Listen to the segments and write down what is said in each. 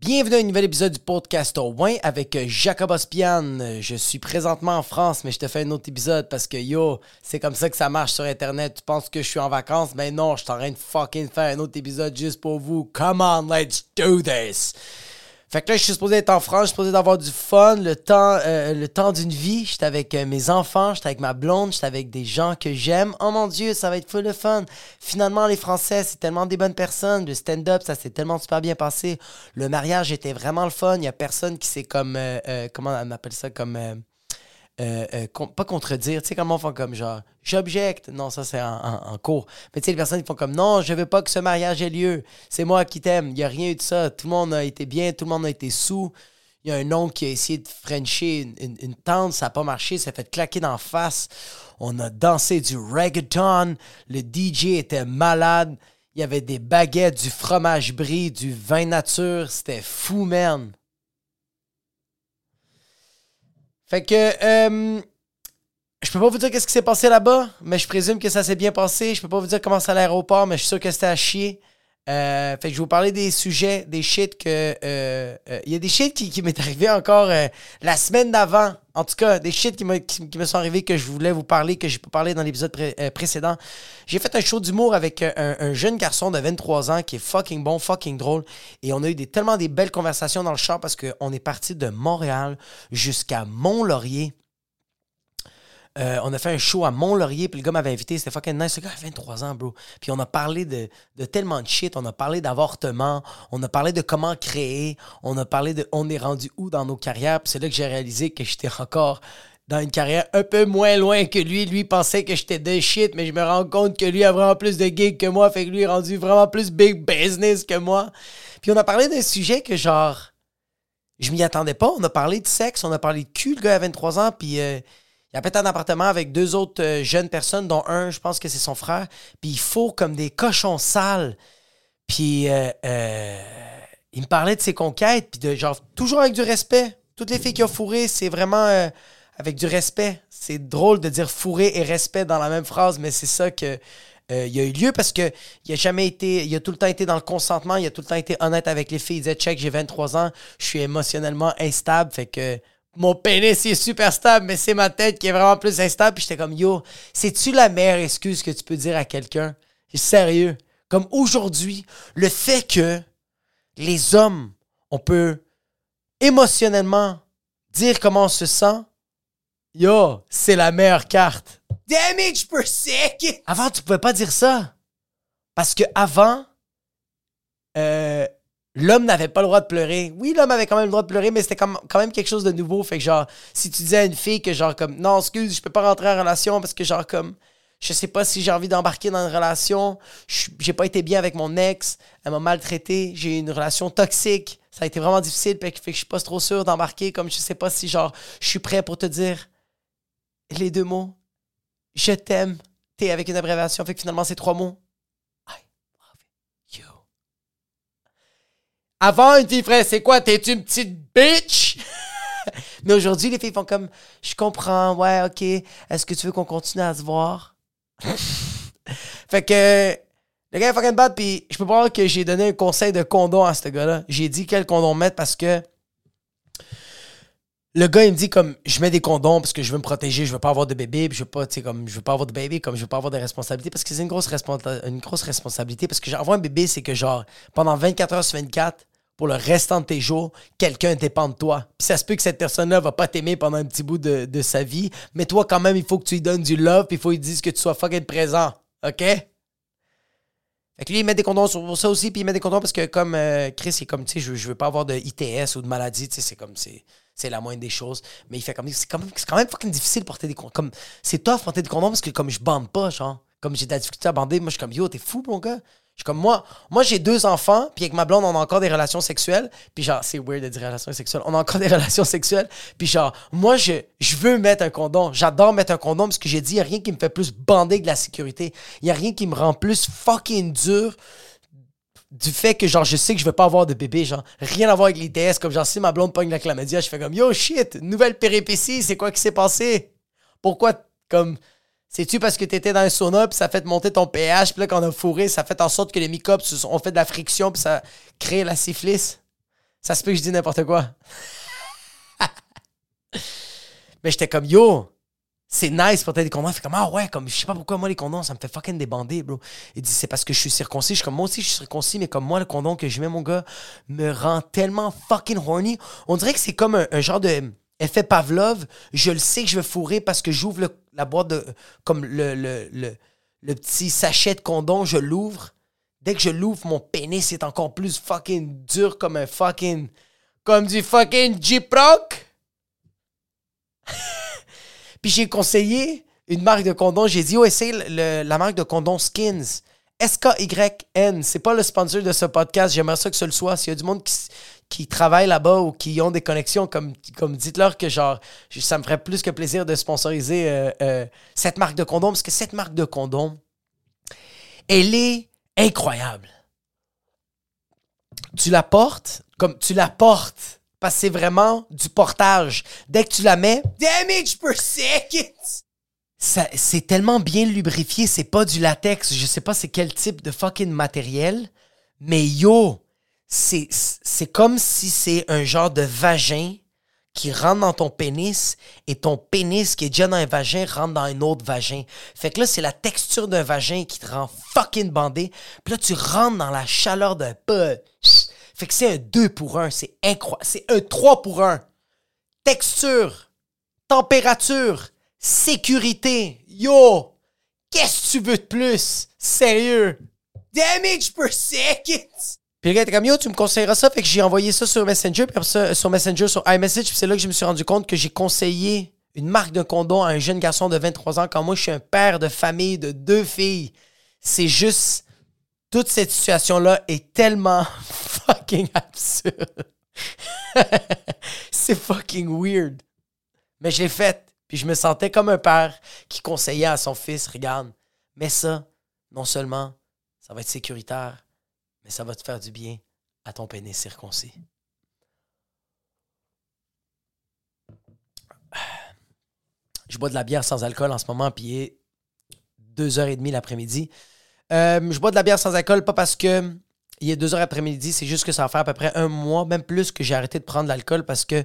Bienvenue à un nouvel épisode du podcast au Win avec Jacob Ospian. Je suis présentement en France, mais je te fais un autre épisode parce que yo, c'est comme ça que ça marche sur Internet. Tu penses que je suis en vacances? Mais non, je suis en train de fucking faire un autre épisode juste pour vous. Come on, let's do this! Fait que là, je suis supposé être en France, je suis supposé d'avoir du fun, le temps d'une vie. J'étais avec mes enfants, j'étais avec ma blonde, j'étais avec des gens que j'aime. Oh mon Dieu, ça va être full de fun. Finalement, les Français, c'est tellement des bonnes personnes. Le stand-up, ça s'est tellement super bien passé. Le mariage était vraiment le fun. Il n'y a personne qui s'est comme... comment on appelle ça? Comme... pas contredire, tu sais, comment on fait comme genre j'objecte, non, ça c'est en cours, mais tu sais, les personnes qui font comme non, je veux pas que ce mariage ait lieu, c'est moi qui t'aime, il y a rien eu de ça, tout le monde a été bien, tout le monde a été sous. Il y a un oncle qui a essayé de frencher une tante, ça n'a pas marché, ça a fait claquer d'en face. On a dansé du reggaeton, le DJ était malade, il y avait des baguettes, du fromage brie, du vin nature, c'était fou, man. Fait que, je peux pas vous dire qu'est-ce qui s'est passé là-bas, mais je présume que ça s'est bien passé. Je peux pas vous dire comment c'est à l'aéroport, mais je suis sûr que c'était à chier. Fait que je vais vous parler des sujets, des shit que... y a des shit qui m'est arrivé encore la semaine d'avant. En tout cas, des shit qui me sont arrivés que je voulais vous parler, que j'ai pas parlé dans l'épisode précédent. J'ai fait un show d'humour avec un jeune garçon de 23 ans qui est fucking bon, fucking drôle. Et on a eu tellement des belles conversations dans le char parce qu'on est parti de Montréal jusqu'à Mont-Laurier. On a fait un show à Mont-Laurier, puis le gars m'avait invité, c'était fucking nice, ce gars a 23 ans, bro. Puis on a parlé de tellement de shit, on a parlé d'avortement, on a parlé de comment créer, on a parlé de on est rendu où dans nos carrières, puis c'est là que j'ai réalisé que j'étais encore dans une carrière un peu moins loin que lui. Lui pensait que j'étais de shit, mais je me rends compte que lui a vraiment plus de gigs que moi, fait que lui est rendu vraiment plus big business que moi. Puis on a parlé d'un sujet que genre, je m'y attendais pas, on a parlé de sexe, on a parlé de cul, le gars a 23 ans, puis... il a pété un appartement avec deux autres jeunes personnes, dont un, je pense que c'est son frère. Puis il faut comme des cochons sales. Puis il me parlait de ses conquêtes. Puis de genre, toujours avec du respect. Toutes les filles qui ont fourré, c'est vraiment avec du respect. C'est drôle de dire fourré et respect dans la même phrase, mais c'est ça que... il a eu lieu parce que il a tout le temps été dans le consentement, il a tout le temps été honnête avec les filles. Il disait, check, j'ai 23 ans, je suis émotionnellement instable, fait que... Mon pénis, il est super stable, mais c'est ma tête qui est vraiment plus instable. Puis j'étais comme, yo, c'est-tu la meilleure excuse que tu peux dire à quelqu'un? Sérieux. Comme aujourd'hui, le fait que les hommes, on peut émotionnellement dire comment on se sent, yo, c'est la meilleure carte. Damage per second! Avant, tu pouvais pas dire ça. Parce que avant, l'homme n'avait pas le droit de pleurer. Oui, l'homme avait quand même le droit de pleurer, mais c'était quand même quelque chose de nouveau. Fait que genre, si tu disais à une fille que genre comme, non, excuse, je peux pas rentrer en relation parce que genre comme, je sais pas si j'ai envie d'embarquer dans une relation, j'ai pas été bien avec mon ex, elle m'a maltraité, j'ai eu une relation toxique, ça a été vraiment difficile, fait que je suis pas trop sûr d'embarquer, comme je sais pas si genre, je suis prêt pour te dire les deux mots, je t'aime, t'es avec une abréviation, fait que finalement c'est 3 mots. Avant, une fille ferait « C'est quoi, t'es-tu une petite bitch? » Mais aujourd'hui, les filles font comme « Je comprends, ouais, ok, est-ce que tu veux qu'on continue à se voir? » Fait que le gars est fucking bad, pis je peux pas croire que j'ai donné un conseil de condom à ce gars-là. J'ai dit quel condom mettre parce que le gars, il me dit comme « Je mets des condoms parce que je veux me protéger, je veux pas avoir de bébé, pis je veux pas, tu sais, comme je veux pas avoir de bébé, comme je veux pas avoir de responsabilité. » Parce que c'est une grosse responsabilité, parce que avoir un bébé, c'est que genre, pendant 24 heures sur 24, pour le restant de tes jours, quelqu'un dépend de toi. Puis ça se peut que cette personne-là va pas t'aimer pendant un petit bout de sa vie, mais toi, quand même, il faut que tu lui donnes du love, puis il faut qu'il dise que tu sois fucking présent, OK? Fait que lui, il met des condoms sur ça aussi, puis il met des condoms parce que comme Chris, il est comme, tu sais, je veux pas avoir de ITS ou de maladie, tu sais, c'est comme, c'est la moindre des choses. Mais il fait comme, c'est quand même fucking difficile de porter des condoms. Comme, c'est tough porter des condoms parce que comme je bande pas, genre, comme j'ai de la difficulté à bander, moi, je suis comme, yo, t'es fou, mon gars? Je suis comme, moi j'ai 2 enfants, puis avec ma blonde, on a encore des relations sexuelles. Puis genre, c'est weird de dire relations sexuelles. On a encore des relations sexuelles. Puis genre, moi, je veux mettre un condom. J'adore mettre un condom parce que j'ai dit, il n'y a rien qui me fait plus bander que la sécurité. Il n'y a rien qui me rend plus fucking dur du fait que genre, je sais que je ne veux pas avoir de bébé. Genre, rien à voir avec l'ITS. Comme genre, si ma blonde pogne la chlamydia, je fais comme, yo, shit, nouvelle péripétie, c'est quoi qui s'est passé? Pourquoi, comme... C'est-tu parce que t'étais dans un sauna, puis ça a fait monter ton pH, puis là, quand on a fourré, ça a fait en sorte que les microbes ont fait de la friction, puis ça crée la syphilis? ça se peut que je dise n'importe quoi. Mais j'étais comme, yo, c'est nice pour des condoms. Fait comme, ah ouais, comme, je sais pas pourquoi, moi, les condoms, ça me fait fucking débander, bro. Il dit, c'est parce que je suis circoncis. Je suis comme, moi aussi, je suis circoncis, mais comme moi, le condom que je mets, mon gars, me rend tellement fucking horny. On dirait que c'est comme un genre de effet Pavlov. Je le sais que je vais fourrer parce que j'ouvre la boîte de, comme le petit sachet de condom, je l'ouvre. Dès que je l'ouvre, mon pénis est encore plus fucking dur comme un fucking... Comme du fucking Jeep-Rock. Puis j'ai conseillé une marque de condom. J'ai dit, oh, essaye la marque de condom SKYN. SKYN. C'est pas le sponsor de ce podcast. J'aimerais ça que ce le soit. S'il y a du monde qui travaille là-bas ou qui ont des connexions, comme dites-leur que genre, ça me ferait plus que plaisir de sponsoriser cette marque de condom. Parce que cette marque de condom, elle est incroyable. Tu la portes comme tu la portes. Parce que c'est vraiment du portage. Dès que tu la mets, damage per second! Ça, c'est tellement bien lubrifié, c'est pas du latex. Je sais pas c'est quel type de fucking matériel, mais yo, c'est comme si c'est un genre de vagin qui rentre dans ton pénis et ton pénis qui est déjà dans un vagin rentre dans un autre vagin. Fait que là, c'est la texture d'un vagin qui te rend fucking bandé. Puis là, tu rentres dans la chaleur d'un peu. Fait que c'est un 2-pour-1, c'est incroyable. C'est un 3-pour-1. Texture, température, sécurité. Yo, qu'est-ce que tu veux de plus? Sérieux. Damage per second. Puis le gars était comme, yo, tu me conseilleras ça. Fait que j'ai envoyé ça sur Messenger, puis ça, sur Messenger, sur iMessage. Puis c'est là que je me suis rendu compte que j'ai conseillé une marque de condom à un jeune garçon de 23 ans quand moi, je suis un père de famille de 2 filles. C'est juste... Toute cette situation-là est tellement fucking absurde. C'est fucking weird. Mais je l'ai faite. Puis je me sentais comme un père qui conseillait à son fils, regarde, mais ça, non seulement ça va être sécuritaire, mais ça va te faire du bien à ton pénis circoncis. Je bois de la bière sans alcool en ce moment, puis il est 2h30 l'après-midi. Je bois de la bière sans alcool, pas parce que il est 2h après-midi, c'est juste que ça va faire à peu près 1 mois, même plus, que j'ai arrêté de prendre de l'alcool parce que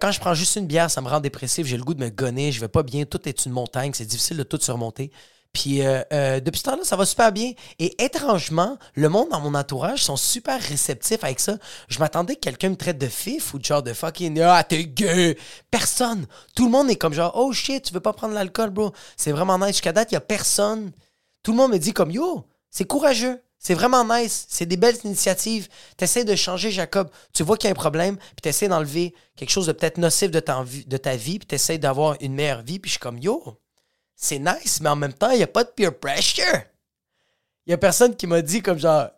quand je prends juste une bière, ça me rend dépressif, j'ai le goût de me gonner, je vais pas bien, tout est une montagne, c'est difficile de tout surmonter. Puis depuis ce temps-là, ça va super bien. Et étrangement, le monde dans mon entourage sont super réceptifs avec ça. Je m'attendais que quelqu'un me traite de fif ou de genre de fucking « Ah, t'es gay! » Personne. Tout le monde est comme genre « Oh shit, tu veux pas prendre l'alcool, bro? » C'est vraiment nice. Jusqu'à date, il y a personne... Tout le monde me dit comme, yo, c'est courageux, c'est vraiment nice, c'est des belles initiatives. T'essaies de changer, Jacob. Tu vois qu'il y a un problème, puis t'essaies d'enlever quelque chose de peut-être nocif de ta vie, puis t'essaies d'avoir une meilleure vie. Puis je suis comme, yo, c'est nice, mais en même temps, il n'y a pas de peer pressure. Il n'y a personne qui m'a dit comme genre,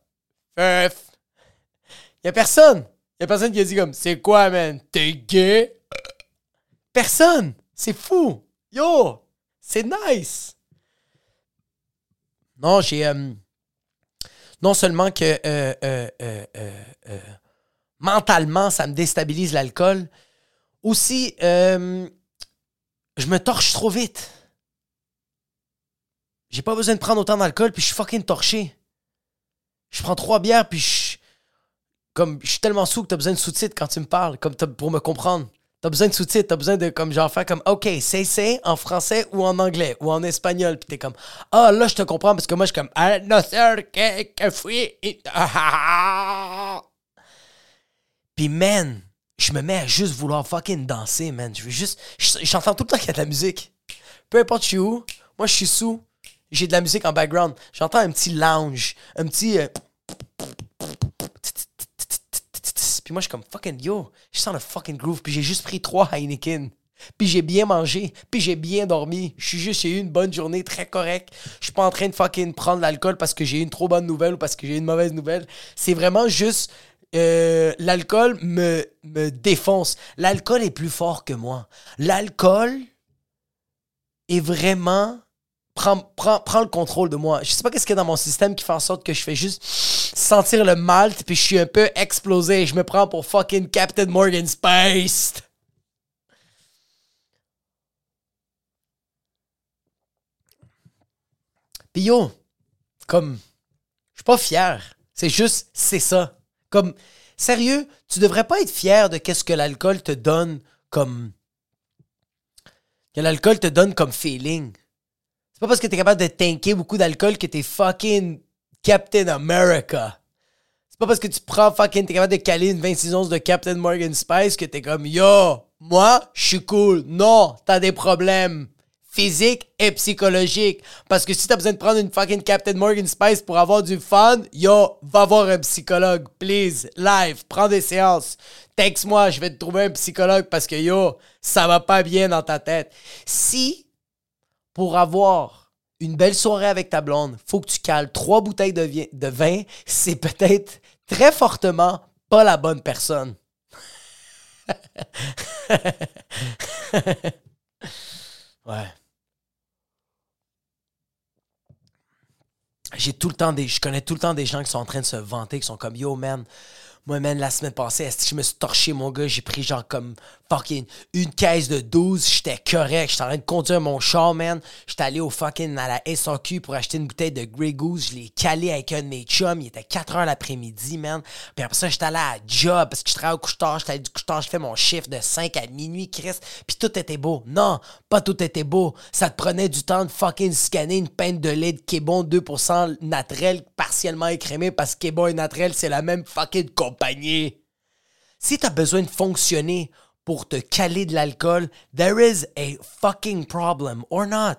Earth. Il n'y a personne. Il n'y a personne qui a dit comme, c'est quoi, man, t'es gay? Personne. C'est fou. Yo, c'est nice. Non, j'ai... non seulement que mentalement, ça me déstabilise l'alcool, aussi, je me torche trop vite. J'ai pas besoin de prendre autant d'alcool, puis je suis fucking torché. Je prends 3 bières, puis je suis tellement saoul que t'as besoin de sous-titres quand tu me parles, comme pour me comprendre. T'as besoin de sous-titres, t'as besoin de comme genre faire comme OK, c'est en français ou en anglais ou en espagnol. Puis t'es comme ah, là, je te comprends parce que moi, je suis comme ah, non, sir, que fouille. Puis man, je me mets à juste vouloir fucking danser, man. Je veux juste. J'entends tout le temps qu'il y a de la musique. Peu importe je suis où, moi, je suis sous, j'ai de la musique en background. J'entends un petit lounge, un petit. Puis moi, je suis comme, fucking yo, je sens le fucking groove. Puis j'ai juste pris 3 Heineken. Puis j'ai bien mangé. Puis j'ai bien dormi. J'ai eu une bonne journée très correcte. Je suis pas en train de fucking prendre l'alcool parce que j'ai eu une trop bonne nouvelle ou parce que j'ai eu une mauvaise nouvelle. C'est vraiment juste... l'alcool me défonce. L'alcool est plus fort que moi. L'alcool est vraiment... Prends le contrôle de moi. Je sais pas qu'est-ce qu'il y a dans mon système qui fait en sorte que je fais juste sentir le malt puis je suis un peu explosé. Je me prends pour fucking Captain Morgan Space. Puis yo, comme, je suis pas fier. C'est juste, c'est ça. Comme, Sérieux, tu devrais pas être fier de qu'est-ce que l'alcool te donne comme... que l'alcool te donne comme feeling. C'est pas parce que t'es capable de tanker beaucoup d'alcool que t'es fucking Captain America. C'est pas parce que tu prends fucking... t'es capable de caler une 26 onces de Captain Morgan Spice que t'es comme « Yo, moi, je suis cool. Non, t'as des problèmes physiques et psychologiques. Parce que si t'as besoin de prendre une fucking Captain Morgan Spice pour avoir du fun, yo, va voir un psychologue, please, live, prends des séances. Texte-moi, je vais te trouver un psychologue parce que yo, ça va pas bien dans ta tête. » Si, pour avoir une belle soirée avec ta blonde, faut que tu cales 3 bouteilles de vin, c'est peut-être très fortement pas la bonne personne. Ouais. Je connais tout le temps des gens qui sont en train de se vanter, qui sont comme « Yo, man, moi, man, la semaine passée, je me suis torché, mon gars, j'ai pris genre comme fucking une caisse de 12, j'étais correct, j'étais en train de conduire mon char, man, j'étais allé à la SAQ pour acheter une bouteille de Grey Goose, je l'ai calé avec un de mes chums, il était 4h l'après-midi, man, puis après ça, j'étais allé à la job, parce que je travaille au couche-tard, j'étais allé du couche-tard, je fais mon chiffre de 5 à minuit, Chris, puis tout était beau. Non, pas tout était beau, ça te prenait du temps de fucking scanner une pinte de lait de Kébon 2%, naturel partiellement écrémé parce que Kébon et naturel, c'est la même fucking compagnie. Si t'as besoin de fonctionner pour te caler de l'alcool, there is a fucking problem or not.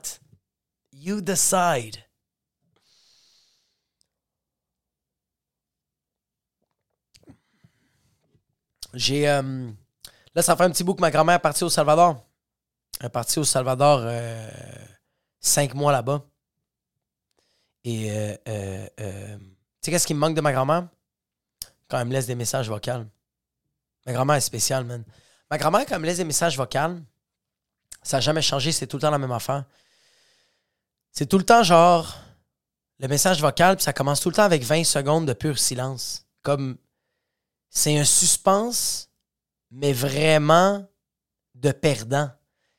You decide. Là, ça fait un petit bout que ma grand-mère est partie au Salvador. Elle est partie au Salvador 5 mois là-bas. Et tu sais qu'est-ce qui me manque de ma grand-mère? Quand elle me laisse des messages vocaux. Ma grand-mère est spéciale, man. Ma grand-mère, quand elle me laisse des messages vocaux, ça n'a jamais changé, c'est tout le temps la même affaire. C'est tout le temps genre le message vocal, puis ça commence tout le temps avec 20 secondes de pur silence. Comme c'est un suspense, mais vraiment de perdant.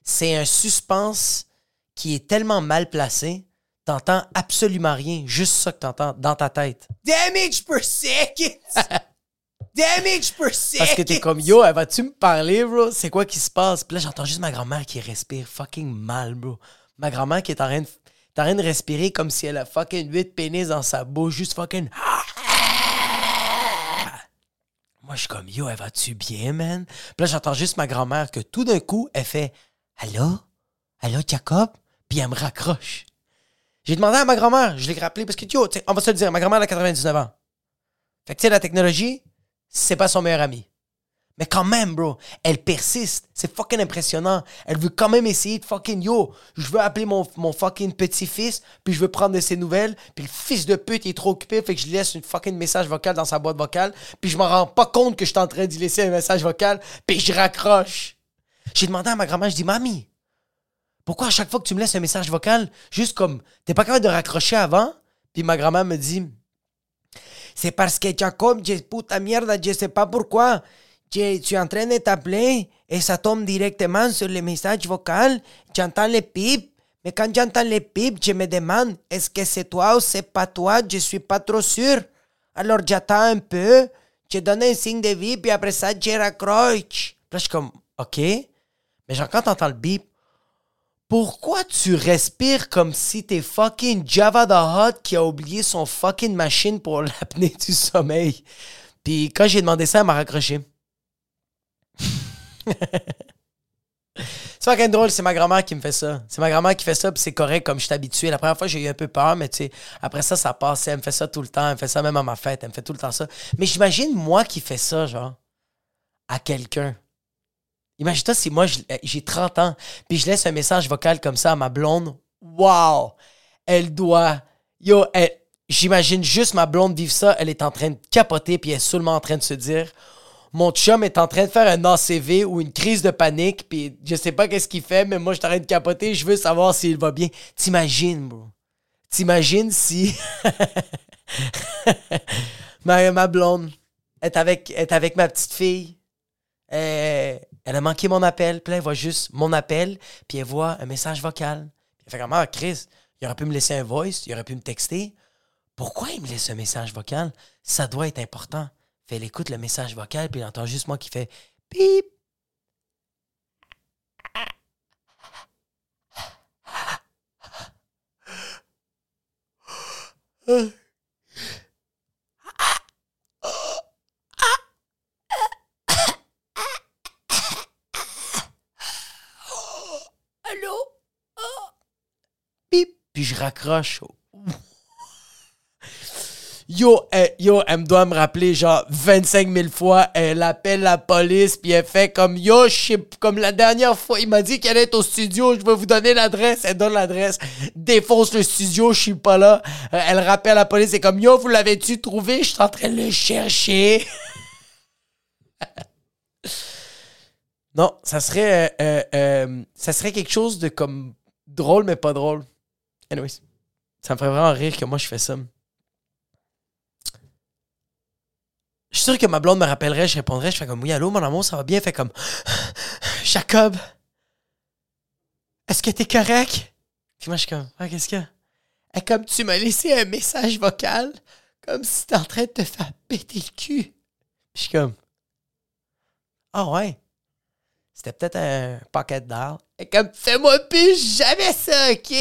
C'est un suspense qui est tellement mal placé. T'entends absolument rien, juste ça que t'entends dans ta tête. Damage per second! Damage per second! Parce que t'es comme, yo, vas-tu me parler, bro? C'est quoi qui se passe? Puis là, j'entends juste ma grand-mère qui respire fucking mal, bro. Ma grand-mère qui est en train de respirer comme si elle a fucking 8 pénis dans sa bouche, juste fucking... Moi, je suis comme, yo, vas-tu bien, man? Puis là, j'entends juste ma grand-mère que tout d'un coup, elle fait, allô? Allô, Jacob? Puis elle me raccroche. J'ai demandé à ma grand-mère, je l'ai rappelé, parce que, yo, on va se le dire, ma grand-mère, elle a 99 ans. Fait que, tu sais, la technologie, c'est pas son meilleur ami. Mais quand même, bro, elle persiste. C'est fucking impressionnant. Elle veut quand même essayer de fucking, yo, je veux appeler mon fucking petit-fils, puis je veux prendre de ses nouvelles, puis le fils de pute, il est trop occupé, fait que je laisse une fucking message vocale dans sa boîte vocale, puis je m'en rends pas compte que je suis en train d'y laisser un message vocal, puis je raccroche. J'ai demandé à ma grand-mère, je dis, mamie, pourquoi à chaque fois que tu me laisses un message vocal, juste comme, t'es pas capable de raccrocher avant? Puis ma grand-mère me dit, c'est parce que Jacob, je puta merde, je sais pas pourquoi, je suis en train de t'appeler et ça tombe directement sur les messages vocaux, j'entends les pipes, mais quand j'entends les pipes, je me demande, est-ce que c'est toi ou c'est pas toi, je suis pas trop sûr. Alors j'attends un peu, je donne un signe de vie, puis après ça, je raccroche. Puis là, je suis comme, OK, mais genre quand t'entends le bip, pourquoi tu respires comme si t'es fucking Java the Hutt qui a oublié son fucking machine pour l'apnée du sommeil? Puis quand j'ai demandé ça, elle m'a raccroché. C'est fucking drôle, c'est ma grand-mère qui me fait ça. C'est ma grand-mère qui fait ça, puis c'est correct, comme je suis habitué. La première fois, j'ai eu un peu peur, mais tu sais, après ça, ça passe. Elle me fait ça tout le temps, elle me fait ça même à ma fête, elle me fait tout le temps ça. Mais j'imagine moi qui fais ça, genre, à quelqu'un. Imagine-toi si moi, j'ai 30 ans, puis je laisse un message vocal comme ça à ma blonde. Wow! Elle doit... Yo, j'imagine juste ma blonde vivre ça. Elle est en train de capoter, puis elle est seulement en train de se dire... Mon chum est en train de faire un ACV ou une crise de panique, puis je sais pas qu'est-ce qu'il fait, mais moi, je suis en train de capoter. Je veux savoir s'il va bien. T'imagines, bro? T'imagines si... ma blonde est avec ma petite fille. Elle a manqué mon appel, puis là, elle voit juste mon appel, puis elle voit un message vocal. Elle fait comme, ah, Chris, il aurait pu me laisser un voice, il aurait pu me texter. Pourquoi il me laisse un message vocal? Ça doit être important. Fait, elle écoute le message vocal, puis elle entend juste moi qui fait « Pip! » Allô? Pip! Puis je raccroche. Yo, elle me doit me rappeler genre 25 000 fois. Elle appelle la police, puis elle fait comme « Yo, comme la dernière fois, il m'a dit qu'elle est au studio, je vais vous donner l'adresse. » Elle donne l'adresse, défonce le studio, je suis pas là. Elle rappelle la police, c'est comme « Yo, vous l'avez-tu trouvé? Je suis en train de le chercher. » Non, ça serait quelque chose de comme drôle, mais pas drôle. Anyways, ça me ferait vraiment rire que moi je fais ça. Je suis sûr que ma blonde me rappellerait, je répondrais, je fais comme « Oui, allô, mon amour, ça va bien? » Fait comme « Jacob, est-ce que t'es correct? » Puis moi, je suis comme « Ah, qu'est-ce qu'il y a? » Elle comme « Tu m'as laissé un message vocal comme si t'es en train de te faire péter le cul. » Puis je suis comme « Ah ouais, c'était peut-être un pocket d'art. » Elle comme « Fais-moi plus jamais ça, OK? »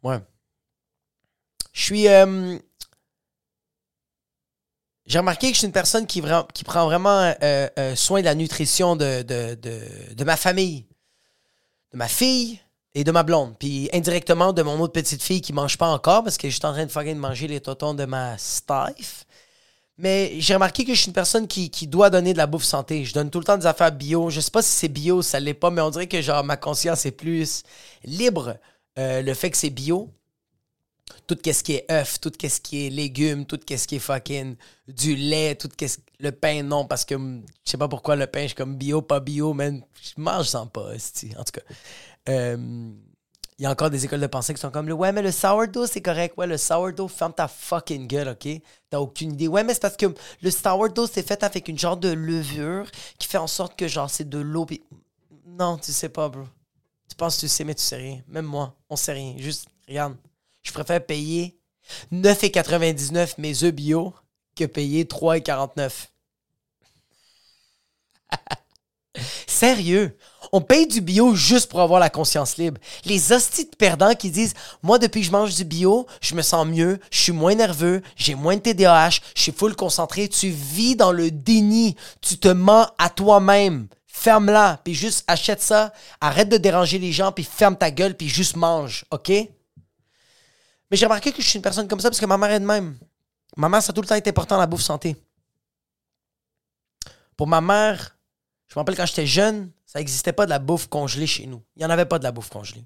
Ouais. J'ai remarqué que je suis une personne qui prend vraiment soin de la nutrition de ma famille, de ma fille et de ma blonde. Puis indirectement de mon autre petite fille qui mange pas encore parce que je suis en train de manger les totons de ma staff. Mais j'ai remarqué que je suis une personne qui doit donner de la bouffe santé. Je donne tout le temps des affaires bio. Je sais pas si c'est bio, ça l'est pas, mais on dirait que genre ma conscience est plus libre. Le fait que c'est bio, tout ce qui est œufs, tout ce qui est légumes, tout ce qui est fucking du lait, tout ce le pain, non, parce que je sais pas pourquoi le pain, je suis comme bio, pas bio, man, je mange sans pas, c'ti. En tout cas, il y a encore des écoles de pensée qui sont comme « Ouais, mais le sourdough, c'est correct. Ouais, le sourdough, ferme ta fucking gueule, OK? T'as aucune idée. Ouais, mais c'est parce que le sourdough, c'est fait avec une genre de levure qui fait en sorte que genre c'est de l'eau. » Pis... Non, tu sais pas, bro. Tu penses que tu sais, mais tu sais rien. Même moi, on sait rien. Juste, regarde, je préfère payer 9,99 mes œufs bio que payer 3,49. Sérieux, on paye du bio juste pour avoir la conscience libre. Les hosties de perdants qui disent « Moi, depuis que je mange du bio, je me sens mieux, je suis moins nerveux, j'ai moins de TDAH, je suis full concentré. » Tu vis dans le déni, tu te mens à toi-même. Ferme-la, puis juste achète ça, arrête de déranger les gens, puis ferme ta gueule, puis juste mange, OK? Mais j'ai remarqué que je suis une personne comme ça parce que ma mère est de même. Ma mère, ça a tout le temps été important, la bouffe santé. Pour ma mère, je me rappelle quand j'étais jeune, ça n'existait pas de la bouffe congelée chez nous. Il n'y en avait pas de la bouffe congelée.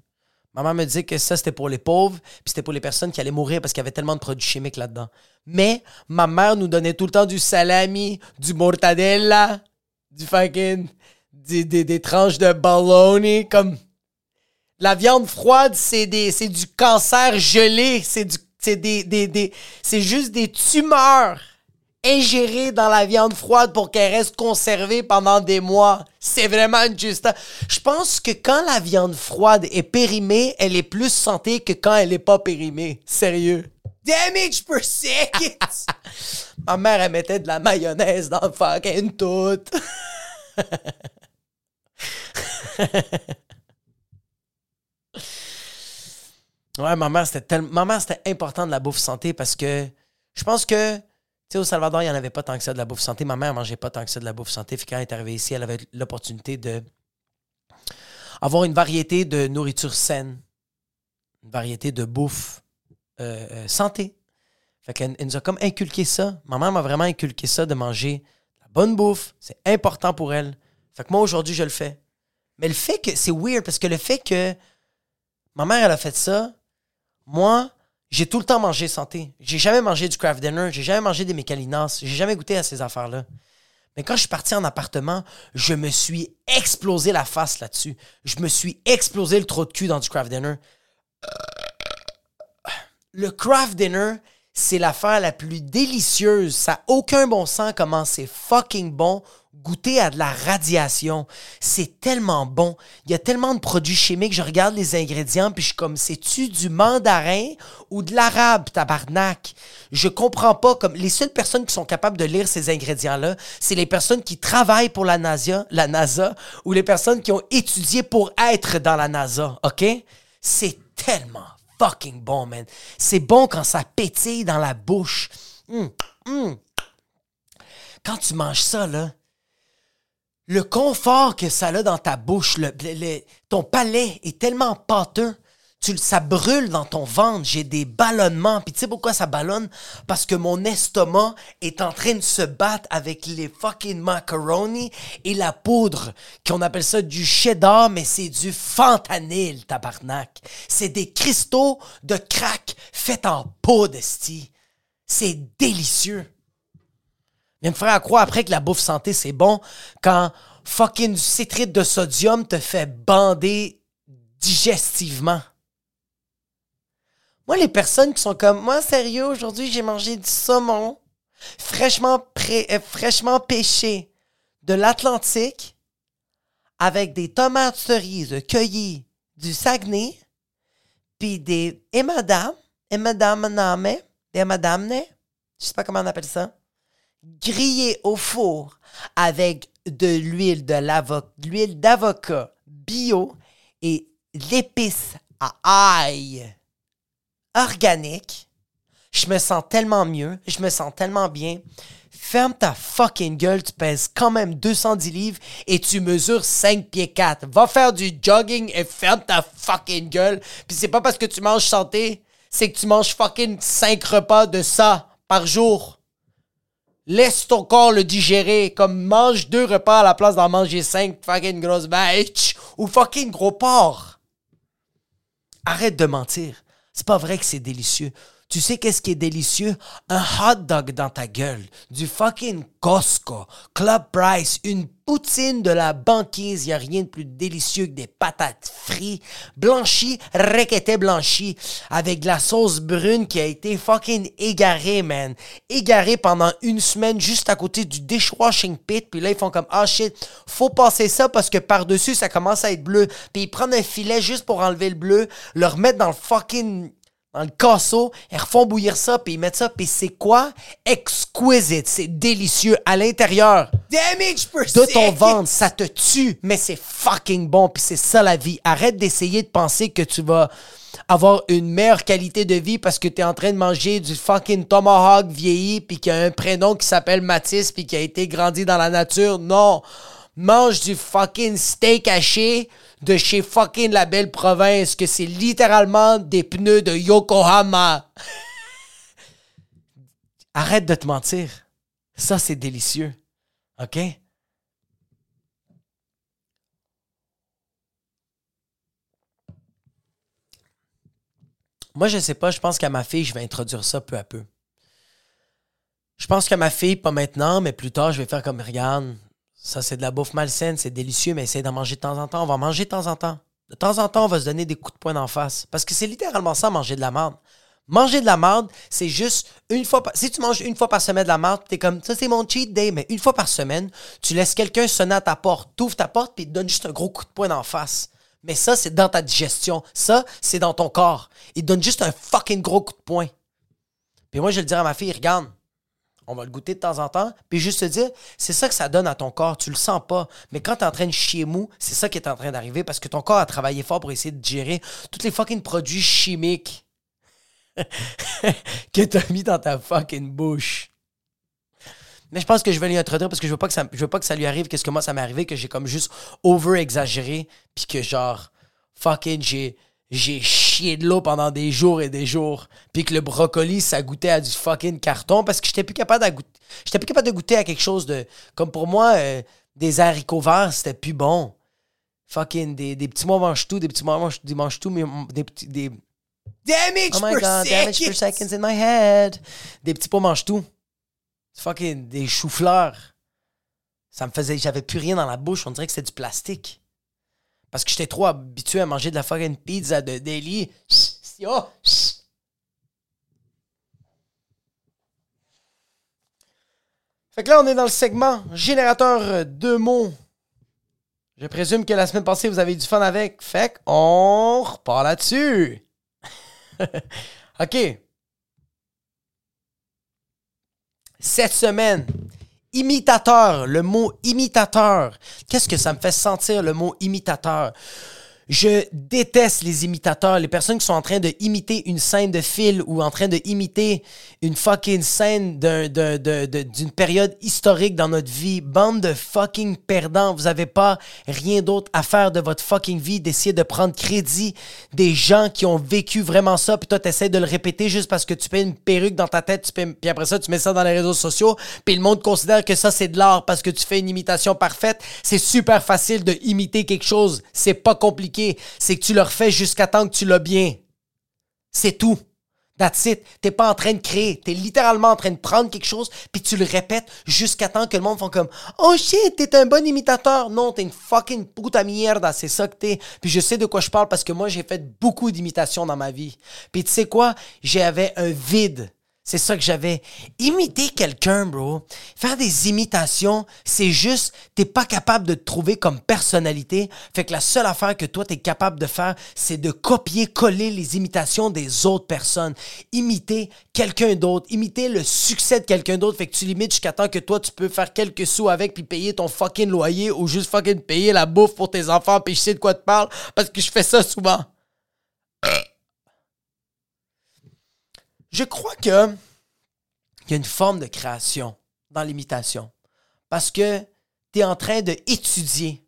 Ma mère me disait que ça, c'était pour les pauvres, puis c'était pour les personnes qui allaient mourir parce qu'il y avait tellement de produits chimiques là-dedans. Mais ma mère nous donnait tout le temps du salami, du mortadella, du fucking... Des tranches de bologna, comme... La viande froide, c'est du cancer gelé. C'est juste des tumeurs ingérées dans la viande froide pour qu'elle reste conservée pendant des mois. C'est vraiment injuste. Je pense que quand la viande froide est périmée, elle est plus santé que quand elle n'est pas périmée. Sérieux. Damage per second! Ma mère, elle mettait de la mayonnaise dans le fucking tout. Ouais, ma mère, c'était important de la bouffe santé parce que je pense que, tu sais, au Salvador, il n'y en avait pas tant que ça de la bouffe santé. Ma mère mangeait pas tant que ça de la bouffe santé. Puis quand elle est arrivée ici, elle avait l'opportunité d'avoir une variété de nourriture saine, une variété de bouffe santé. Fait qu'elle nous a comme inculqué ça. Ma mère m'a vraiment inculqué ça de manger. Bonne bouffe, c'est important pour elle. Fait que moi, aujourd'hui, je le fais. Mais le fait que... C'est weird, parce que le fait que ma mère, elle a fait ça, moi, j'ai tout le temps mangé santé. J'ai jamais mangé du craft dinner, j'ai jamais mangé des mécaninas, j'ai jamais goûté à ces affaires-là. Mais quand je suis parti en appartement, je me suis explosé la face là-dessus. Je me suis explosé le trou de cul dans du craft dinner. Le craft dinner, c'est l'affaire la plus délicieuse. Ça n'a aucun bon sens comment c'est fucking bon. Goûter à de la radiation, c'est tellement bon. Il y a tellement de produits chimiques. Je regarde les ingrédients puis je suis comme, c'est-tu du mandarin ou de l'arabe, tabarnak? Je comprends pas. Comme les seules personnes qui sont capables de lire ces ingrédients-là, c'est les personnes qui travaillent pour la NASA ou les personnes qui ont étudié pour être dans la NASA, OK? C'est tellement fucking bon, man. C'est bon quand ça pétille dans la bouche. Quand tu manges ça, là, le confort que ça a dans ta bouche, ton palais est tellement pâteux, ça brûle dans ton ventre, j'ai des ballonnements. Puis tu sais pourquoi ça ballonne? Parce que mon estomac est en train de se battre avec les fucking macaroni et la poudre, qu'on appelle ça du cheddar, mais c'est du fentanyl, tabarnak. C'est des cristaux de crack faits en poudre, esti. C'est délicieux. Il me ferait croire après que la bouffe santé, c'est bon quand fucking du citrate de sodium te fait bander digestivement. Moi, les personnes qui sont comme « Moi, sérieux, aujourd'hui, j'ai mangé du saumon fraîchement pêché de l'Atlantique avec des tomates cerises cueillies du Saguenay puis des émadamné, je sais pas comment on appelle ça. Grillé au four avec de l'huile d'avocat bio et l'épice à ail organique. Je me sens tellement mieux. Je me sens tellement bien. Ferme ta fucking gueule. Tu pèses quand même 210 livres et tu mesures 5 pieds 4. Va faire du jogging et ferme ta fucking gueule. Puis c'est pas parce que tu manges santé, c'est que tu manges fucking 5 repas de ça par jour. Laisse ton corps le digérer, comme mange 2 repas à la place d'en manger 5 fucking grosses bitch ou fucking gros porc. Arrête de mentir. C'est pas vrai que c'est délicieux. Tu sais qu'est-ce qui est délicieux? Un hot dog dans ta gueule, du fucking Costco, Club Price, une poutine de la banquise. Il n'y a rien de plus délicieux que des patates frites, blanchies, requêtées blanchies, avec de la sauce brune qui a été fucking égarée, man. Égarée pendant une semaine juste à côté du dishwashing pit. Puis là, ils font comme « Ah shit, faut passer ça parce que par-dessus, ça commence à être bleu. » Puis ils prennent un filet juste pour enlever le bleu, le remettent dans le fucking... dans le casseau, ils refont bouillir ça, puis ils mettent ça, puis c'est quoi? Exquisite, c'est délicieux à l'intérieur. Damage de ton ventre, ça te tue, mais c'est fucking bon, puis c'est ça la vie. Arrête d'essayer de penser que tu vas avoir une meilleure qualité de vie parce que t'es en train de manger du fucking tomahawk vieilli, puis qu'il y a un prénom qui s'appelle Mathis, puis qui a été grandi dans la nature. Non! Mange du fucking steak haché de chez fucking La Belle Province, que c'est littéralement des pneus de Yokohama. Arrête de te mentir. Ça, c'est délicieux. OK? Moi, je sais pas, je pense qu'à ma fille, je vais introduire ça peu à peu. Je pense qu'à ma fille, pas maintenant, mais plus tard, je vais faire comme « Regarde, ça, c'est de la bouffe malsaine, c'est délicieux, mais essaye d'en manger de temps en temps. On va en manger de temps en temps. De temps en temps, on va se donner des coups de poing d'en face. Parce que c'est littéralement ça, manger de la merde. Manger de la merde, c'est juste une fois... Si tu manges une fois par semaine de la merde, t'es comme, ça, c'est mon cheat day. Mais une fois par semaine, tu laisses quelqu'un sonner à ta porte, t'ouvres ta porte, puis te donne juste un gros coup de poing d'en face. Mais ça, c'est dans ta digestion. Ça, c'est dans ton corps. Il te donne juste un fucking gros coup de poing. Puis moi, je le dirais à ma fille, regarde, on va le goûter de temps en temps, puis juste te dire, c'est ça que ça donne à ton corps, tu le sens pas. Mais quand t'es en train de chier mou, c'est ça qui est en train d'arriver parce que ton corps a travaillé fort pour essayer de gérer tous les fucking produits chimiques que t'as mis dans ta fucking bouche. Mais je pense que je vais lui introduire parce que je veux pas que ça lui arrive qu'est-ce que moi ça m'est arrivé, que j'ai comme juste over-exagéré, puis que genre, fucking j'ai chié de l'eau pendant des jours et des jours, puis que le brocoli, ça goûtait à du fucking carton parce que j'étais plus capable de goûter à quelque chose de... Comme pour moi, des haricots verts, c'était plus bon. Fucking des petits mois mange-tout, des petits... Damage oh my God, damage per seconds in my head. Des petits pois mange-tout. Fucking des choux-fleurs. Ça me faisait... J'avais plus rien dans la bouche, on dirait que c'était du plastique. Parce que j'étais trop habitué à manger de la fucking pizza de deli. Fait que là, on est dans le segment générateur de mots. Je présume que la semaine passée, vous avez eu du fun avec. Fait qu'on repart là-dessus. OK. Cette semaine, imitateur, le mot imitateur. Qu'est-ce que ça me fait sentir, le mot imitateur? Je déteste les imitateurs, les personnes qui sont en train de imiter une scène de film ou en train de imiter une fucking scène d'une période historique dans notre vie. Bande de fucking perdants. Vous n'avez pas rien d'autre à faire de votre fucking vie, d'essayer de prendre crédit des gens qui ont vécu vraiment ça. Puis toi, tu essaies de le répéter juste parce que tu mets une perruque dans ta tête. Puis après ça, tu mets ça dans les réseaux sociaux. Puis le monde considère que ça, c'est de l'art parce que tu fais une imitation parfaite. C'est super facile de imiter quelque chose. C'est pas compliqué. C'est que tu le refais jusqu'à temps que tu l'as bien. C'est tout. That's it. T'es pas en train de créer. T'es littéralement en train de prendre quelque chose puis tu le répètes jusqu'à temps que le monde fasse comme « Oh shit, t'es un bon imitateur. » Non, t'es une fucking puta mierda. C'est ça que t'es. Puis je sais de quoi je parle parce que moi, j'ai fait beaucoup d'imitations dans ma vie. Puis tu sais quoi? J'avais un vide. C'est ça que j'avais. Imiter quelqu'un, bro. Faire des imitations, c'est juste, t'es pas capable de te trouver comme personnalité. Fait que la seule affaire que toi, t'es capable de faire, c'est de copier-coller les imitations des autres personnes. Imiter quelqu'un d'autre. Imiter le succès de quelqu'un d'autre. Fait que tu limites jusqu'à temps que toi, tu peux faire quelques sous avec puis payer ton fucking loyer ou juste fucking payer la bouffe pour tes enfants puis je sais de quoi te parle parce que je fais ça souvent. Je crois qu'il y a une forme de création dans l'imitation parce que tu es en train d'étudier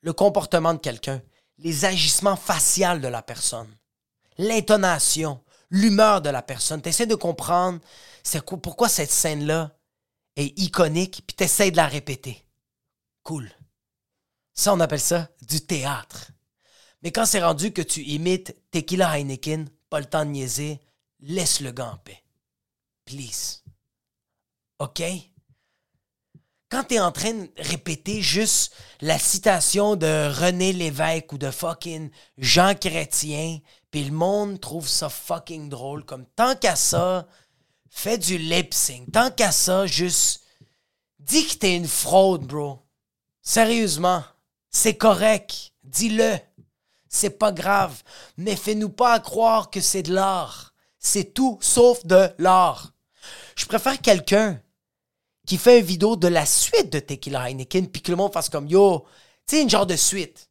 le comportement de quelqu'un, les agissements faciaux de la personne, l'intonation, l'humeur de la personne. Tu essaies de comprendre pourquoi cette scène-là est iconique puis tu essaies de la répéter. Cool. Ça, on appelle ça du théâtre. Mais quand c'est rendu que tu imites Tequila Heineken, pas le temps de niaiser, laisse le gars en paix. Please. OK? Quand t'es en train de répéter juste la citation de René Lévesque ou de fucking Jean Chrétien, pis le monde trouve ça fucking drôle, comme tant qu'à ça, fais du lip-sync. Tant qu'à ça, juste dis que t'es une fraude, bro. Sérieusement, c'est correct. Dis-le. C'est pas grave. Mais fais-nous pas croire que c'est de l'art. C'est tout sauf de l'art. Je préfère quelqu'un qui fait une vidéo de la suite de Tequila Heineken puis que le monde fasse comme « Yo », tu sais, une genre de suite.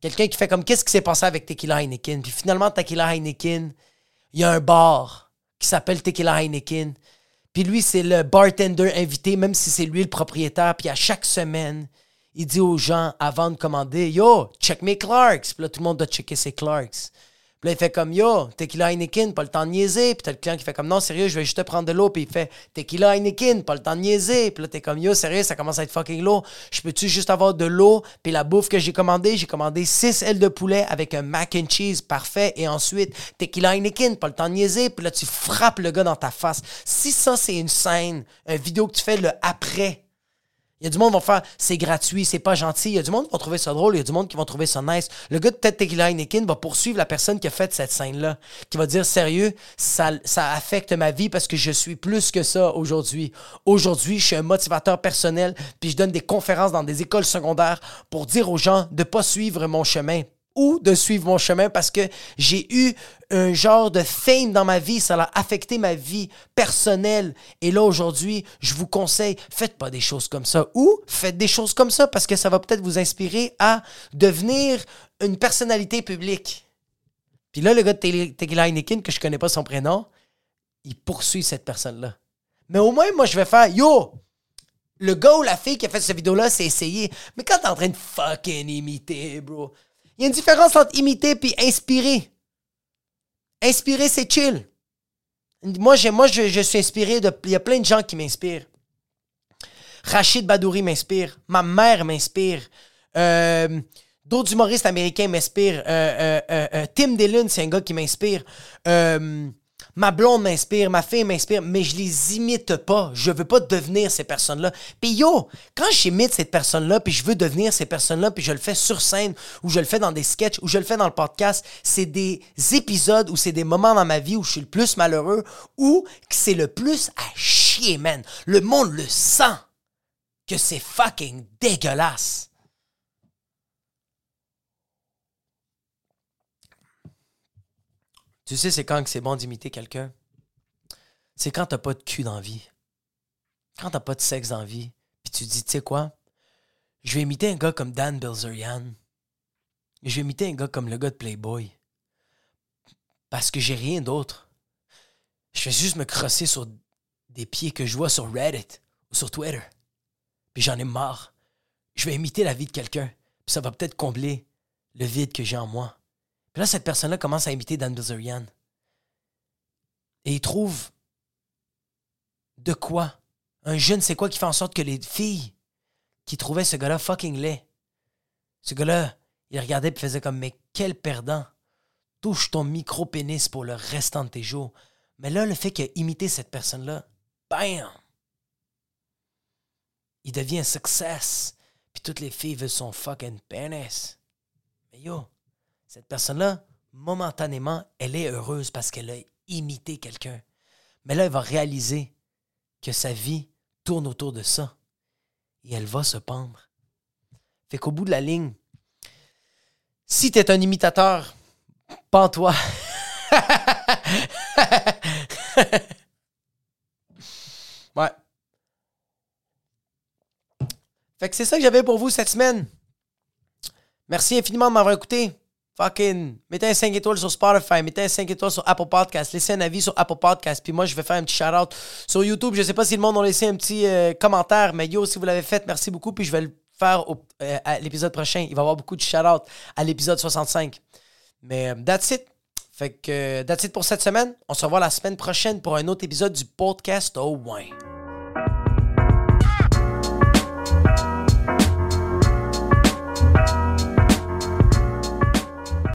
Quelqu'un qui fait comme « Qu'est-ce qui s'est passé avec Tequila Heineken » puis finalement, Tequila Heineken, il y a un bar qui s'appelle Tequila Heineken puis lui, c'est le bartender invité, même si c'est lui le propriétaire, puis à chaque semaine, il dit aux gens avant de commander « Yo, check mes Clarks » puis là, tout le monde doit checker ses Clarks. Puis là, il fait comme « Yo, Tequila Heineken, pas le temps de niaiser. » Puis t'as le client qui fait comme « Non, sérieux, je vais juste te prendre de l'eau. » Puis il fait « Tequila Heineken, pas le temps de niaiser. » Puis là, t'es comme « Yo, sérieux, ça commence à être fucking lourd. Je peux-tu juste avoir de l'eau? » Puis la bouffe que j'ai commandé 6 ailes de poulet avec un mac and cheese parfait. Et ensuite, Tequila Heineken, pas le temps de niaiser. Puis là, tu frappes le gars dans ta face. Si ça, c'est une scène, une vidéo que tu fais le après, il y a du monde qui vont faire « C'est gratuit, c'est pas gentil ». Il y a du monde qui vont trouver ça drôle, il y a du monde qui vont trouver ça nice. Le gars de peut-être Tequila Heineken va poursuivre la personne qui a fait cette scène-là, qui va dire « Sérieux, ça affecte ma vie parce que je suis plus que ça aujourd'hui. Aujourd'hui, je suis un motivateur personnel puis je donne des conférences dans des écoles secondaires pour dire aux gens de pas suivre mon chemin. » ou de suivre mon chemin parce que j'ai eu un genre de fame dans ma vie, ça a affecté ma vie personnelle. Et là, aujourd'hui, je vous conseille, faites pas des choses comme ça ou faites des choses comme ça parce que ça va peut-être vous inspirer à devenir une personnalité publique. Puis là, le gars de Tequila Heineken, que je connais pas son prénom, il poursuit cette personne-là. Mais au moins, moi, je vais faire « Yo! » Le gars ou la fille qui a fait cette vidéo-là, c'est essayé. Mais quand t'es en train de fucking imiter, bro... Il y a une différence entre imiter puis inspirer. Inspirer, c'est chill. Moi, je suis inspiré de... Il y a plein de gens qui m'inspirent. Rachid Badouri m'inspire. Ma mère m'inspire. D'autres humoristes américains m'inspirent. Tim Dillon, c'est un gars qui m'inspire. Ma blonde m'inspire, ma fille m'inspire, mais je les imite pas. Je veux pas devenir ces personnes-là. Puis yo, quand j'imite ces personnes-là, puis je veux devenir ces personnes-là, puis je le fais sur scène, ou je le fais dans des sketchs, ou je le fais dans le podcast, c'est des épisodes ou c'est des moments dans ma vie où je suis le plus malheureux, ou que c'est le plus à chier, man. Le monde le sent. que c'est fucking dégueulasse. Tu sais, c'est quand que c'est bon d'imiter quelqu'un? C'est quand t'as pas de cul dans la vie. Quand t'as pas de sexe dans la vie. Puis tu dis, tu sais quoi? Je vais imiter un gars comme Dan Bilzerian. Je vais imiter un gars comme le gars de Playboy. Parce que j'ai rien d'autre. Je vais juste me crosser sur des pieds que je vois sur Reddit ou sur Twitter. Puis j'en ai marre. Je vais imiter la vie de quelqu'un. Puis ça va peut-être combler le vide que j'ai en moi. Puis là, cette personne-là commence à imiter Dan Bilzerian. Et il trouve de quoi? Un jeune, c'est quoi qui fait en sorte que les filles qui trouvaient ce gars-là fucking laid. Ce gars-là, il regardait et faisait comme « Mais quel perdant! Touche ton micro-pénis pour le restant de tes jours. » Mais là, le fait qu'il a imité cette personne-là, bam! Il devient un success. Puis toutes les filles veulent son fucking pénis. Mais yo, cette personne-là, momentanément, elle est heureuse parce qu'elle a imité quelqu'un. Mais là, elle va réaliser que sa vie tourne autour de ça. Et elle va se pendre. Fait qu'au bout de la ligne, si t'es un imitateur, pends-toi. Ouais. Fait que c'est ça que j'avais pour vous cette semaine. Merci infiniment de m'avoir écouté. Fucking, mettez un 5 étoiles sur Spotify, mettez un 5 étoiles sur Apple Podcast, laissez un avis sur Apple Podcast, puis moi, je vais faire un petit shout-out sur YouTube. Je sais pas si le monde a laissé un petit commentaire, mais yo, si vous l'avez fait, merci beaucoup, puis je vais le faire à l'épisode prochain. Il va y avoir beaucoup de shout-out à l'épisode 65. Mais that's it. Fait que that's it pour cette semaine. On se revoit la semaine prochaine pour un autre épisode du podcast. Oh ouais.